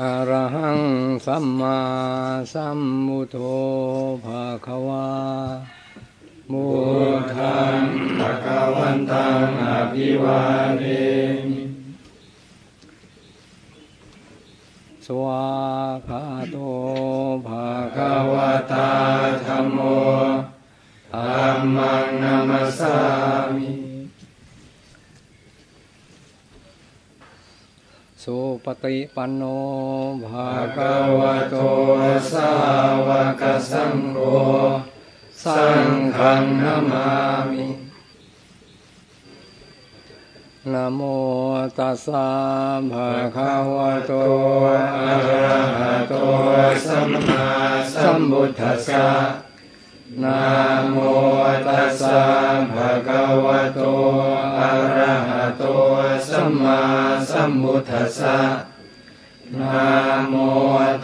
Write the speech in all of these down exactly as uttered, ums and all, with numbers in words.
อะระหังสัมมาสัมพุทโธภะคะวาพุทธังภะคะวันตังอะภิวาเทมิสวากาโตภะคะวะตาธัมโมธัมมังนะมัสสามิสุปฏิปันโนภะคะวะโตสาวกสังโฆสังฆังนะมามินะโมตัสสะภะคะวะโตอะระหะโตสัมมาสัมพุทธัสสะนะโมตัสสะภะคะวะโตอะระหะโตสัมมาสัมพุทธัสสะนะโม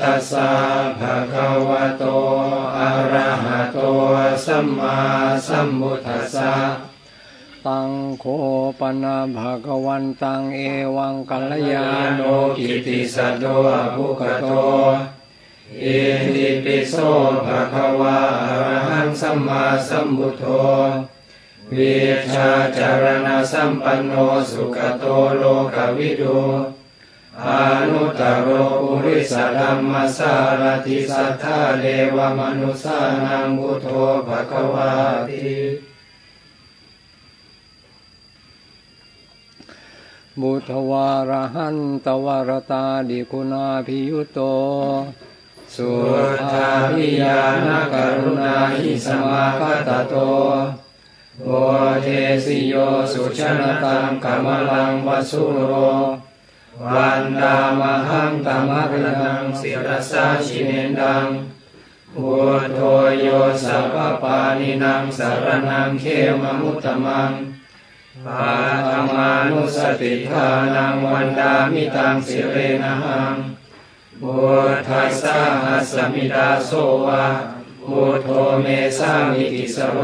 ตัสสะภะคะวะโตอะระหะโตสัมมาสัมพุทธัสสะตังโคปนะภะคะวันตังเอวังกัลยาโนกิติสัตโตอะภุคโตอิติปิโสภะคะวะอะระหังสัมมาสัมพุทโธวิชาจารณะสัมปันโนสุขโตโลกวิดูอนุตตโรปุริสธัมมสารติสัทธาเลวมนุสานังพุทโธภะคะวะติบุทวาระหันตวรตาดิคุณาภิยุโตสุทาริยานกรุณาหิสมาคตโตโอเทสิโยสุชนะตังกมลังวสุโรวันดามหังตมะรนังศิรสาชิเนดังพุทโธโยสัพพปานินังสารนังเขมมุตตมังปาธรรมานุสติทานังวันดามิตังสิเรนะหังพุทธัสสะหัสมิดาโสวะพุทโธเมสามิติสโร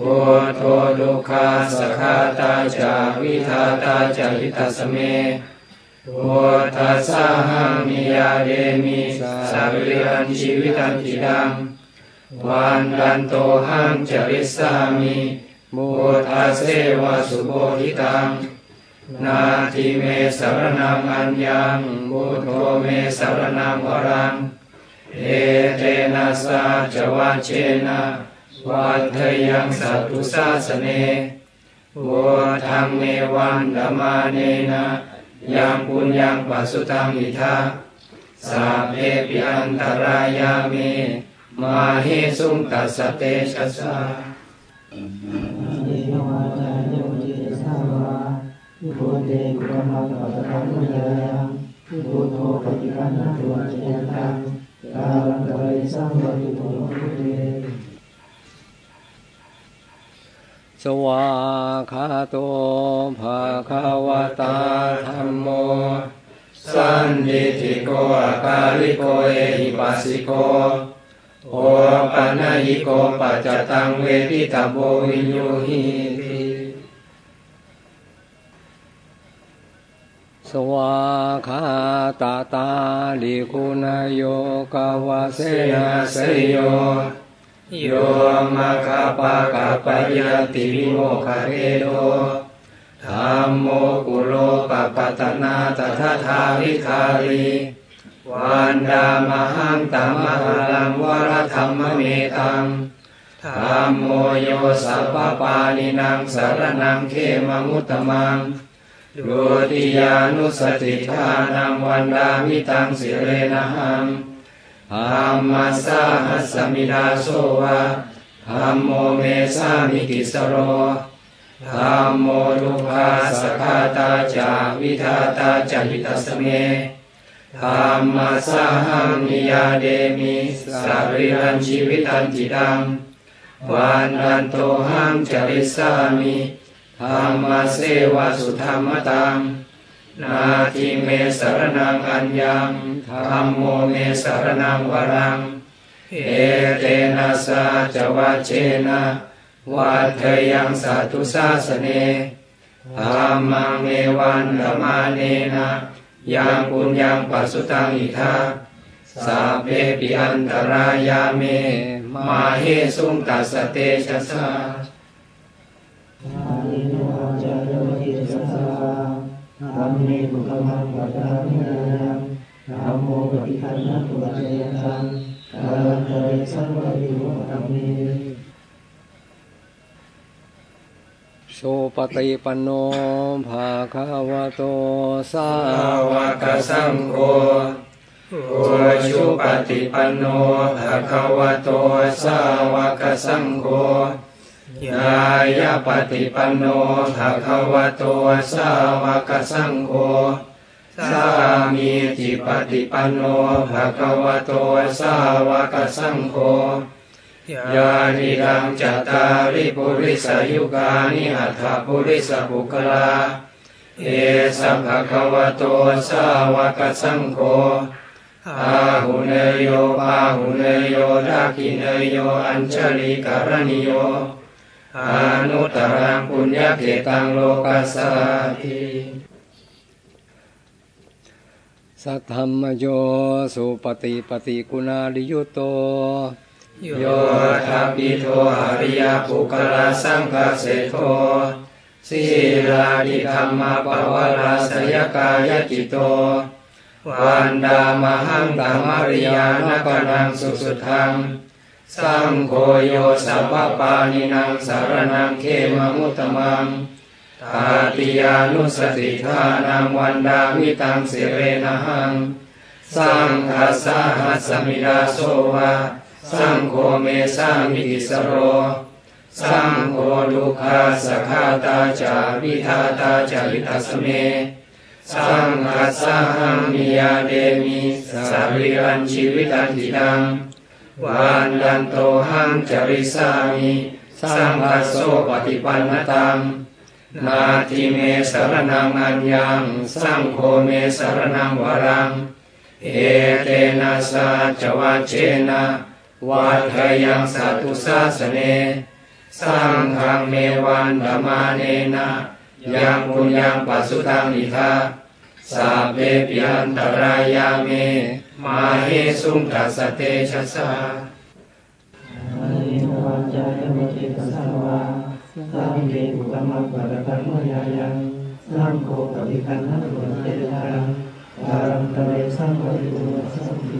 พุทโธดุคาสคาตาจาวิทาตาจาริทัสเมพุทธัสสะหังมิยาเดมิสัพพิรันชีวิตันติดังวันดันโตหังจริสามิพุทธาเสวะสุโภหิตังนาทิเมสรณังอัญญังพุทโธเมสรณังวรังเอเตนะสาจวัชเชนะวัฏทยังสัตตุสาสเนพุทธังเมวันดมาเนนะยังปุญญังปัสสุตังอิทาสาเพปิอันตรายามิมาหิสุงตัสสเตชะสาพุทเตกุรมังปัสสะทังมยายังพุทโธปฏิปันนะตุอาเจตังกาลังกะเรสังวะตุโตพุทเตสวากาโตภะคะวะตาธัมโมสันนิธิโกอะกาลิโกเอหิปัสสิโกโอปะนะยิโกปัจจตังเวทิตัมโมวิญญูหิสวากาตาตาลิคุณโยกาวาเสนาเสยโยโยมะคาปะกะปะยะติวิโมคะเรโตธัมโมกุโลปะปะตนาตถาทาริคาริวันดามหังตัมมะรังวรธัมมะเมตังธัมโมโยสัพพปานินังสรณังเขมมุตตมังดุติยานุสติทานังวันดามิตังสิเรนะหังธัมมัสสะหัสสมิดาโสวะธัมโมเมสามิติสโรธัมโมดุคาสคาตาจาวิทาตาจาริทัสเมธัมมัสสะหังมิยาเดมิสัพพิรันชีวิตันติดังวันดันโตหังจริสามิธัมมเสวะสุธัมมตังนาทิเมสรณังอัญญังธัมโมเมสรณังวรังเอเตนะสาจวัชเชนะวัฏทยังสัตตุสาสเนธัมมังเมวันธมาเนนะ ยังปุญญังปัสสุตังอิทาสาเพปิอันตรายาเมมาเฮสุงตัสเตชะสาธัมเมปุคมังปะทานิยังธัมโมปฏิคันนะปุระยะทังกาลังเทสังวะริโมธัมเมโสปฏิปันโนภาคาวะโตสาวกสังโฆโอชุปฏิปันโนภาคาวะโตสาวกสังโฆกายปฏิปันโนภะคะวะโตสาวกสังโฆสามีจิปฏิปันโนภะคะวะโตสาวกสังโฆญาณิรังจตาริปุริสยุกานิหัตถปุริสบุคลาเอสัมภะคะวะโตสาวกสังโฆอาหุเนโยปาหุเนโยทักขิเนโยอัญชลิการณิโยอนุตตรังปุญญเขตังโลกัสสาธิสัทธัมมโยสุปฏิปฏิกุณาลิยุโตโยทัพพิโทหริยปุคลาสังฆเสโทสีลาดิธัมมปวารสยกายจิตโตวันดามหังตามริยานปนังสุสุทังสังโฆโยสัพพปานินังสารนังเขมมุตตมังตาติยานุสติธานังวันดามิตังเสเรนะหังสังคัสสะหัสสมิดาโสวะสังโฆเมสามิติสโรสังโฆลุคาสคาตาจาวิทาตาจาริตัสเมสังคัสสะหังมิยาเดมิสาริรันชีวิตันตินังวันดันโตหังจริสามิสังฆโสปฏิปันนตังนาทิเมสรนังอัญญังสังโฆเมสรนังวรังเอเตนะสาจวัชเชนะวัฏยังสัตตุสาสเนสังฆังเมวันธรรมาเนนะยังปุญญังปัสสุตังอิทาสาเปปิอันตรายาเมมาเฮสุงตัสเตชะสาอะริโนจายะเจตสาวาสัมเมปุคมังปะทานิยังสังโฆปฏิคันนะปุระยะทังกาลังเทสังวะริโมธัมเม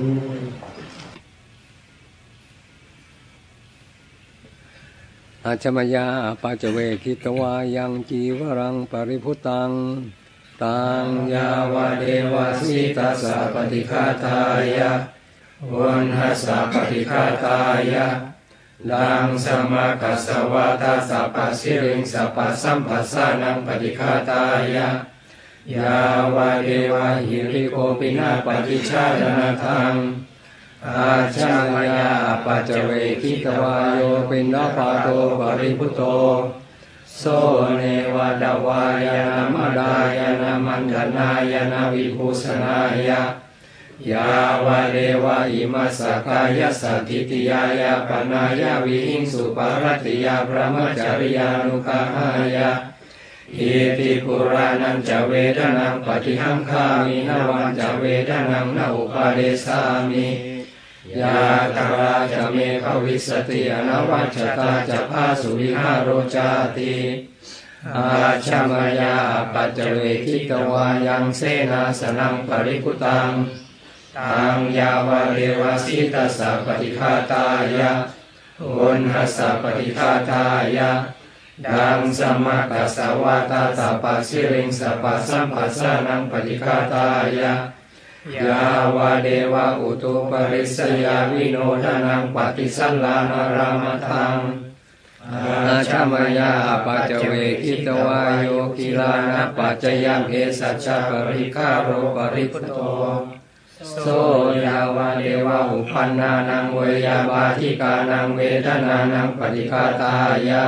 อาชมายาปัจจเวคิตวายังจีวรังปริพุตังตังยาวเดวสิตัสสะปฏิฆาตายะวันหัสสะปฏิฆาตายะลังสมกัสสวะตัสสะปัสสิริงสัพพสัมปัสสานังปฏิฆาตายะยาวเดวหิริโกปินาปฏิชาดนาทังอาชามายาปัจเวคิตวายโยปินภาโตปริพุโตโสเนวะดวายานะมะดายานะมันดนายานะวิภูสนายะยาวะเรวะอิมัสสะกายะสัทธิติยายะปนายะวิหิงสุปารติยาพระมัจจริยานุกาหายะอิติปุรานังจเวทนังปฏิหังคามินวังจเวทนังนอุปาเดสามิยาตราจะเมฆวิสติอนวัชตาจะพาสุวิหารโรจาติอาชมายาปัจเวคิตวายังเสนาสนังปริกุตังตังยาวเรวสิตัสสะปฏิฆาตายะวนหัสสะปฏิฆาตายะดังสมกัสสวะตาตาปัสสิริงสัพพสัมปัสสานังปฏิฆาตายะยาวาเดวะอุตุปริสยาวิโนทนังปฏิสัลลานารามทังอาชมายาปัจเวคิตวายโยกิลานะปัจจยังเอสัจฉปริฆาโรปริพุตโตโสยาวาเดวะอุปันนานังเวยาบาธิกานังเวทนานังปฏิฆาตายะ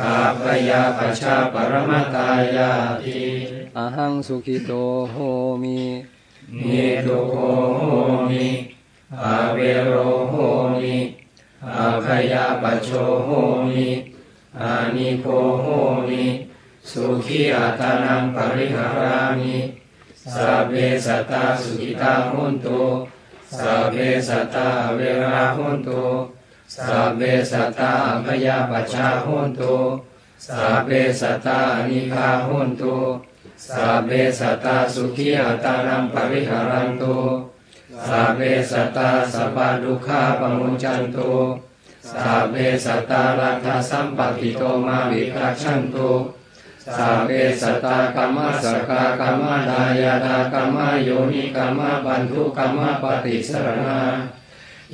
อาปยาปชาปรมตายาติอหังสุขิโตโหมินิทุโคโหมิอาเวโรโหมิอาขยาปโชโหมิอานิโคโหมิสุขีอัตนังปริหารามิ สัพเพสัตตาสุขิตาหุนตุสัพเพสัตตาเวราหุนตุสัพเพสัตตาอภยปัชชาหุนตุสัพเพสัตตานิฆาหุนตุสัพเพสัตตาสุขีอัตตานังปริหารันตุสัพเพสัตตาสัพพทุกขาปมุจจันตุสัพเพสัตตาราธาสัมปติโตมาวิกัจฉันตุสัพเพสัตตากัมมสกากัมมดายาตากัมมโยนิกัมมปันทุกัมมปฏิสรณา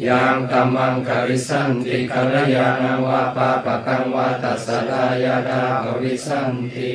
ยังธรรมังกริสันติกัลยาณวาปะปะกังวาตัสสะดายาตาภวิสันติ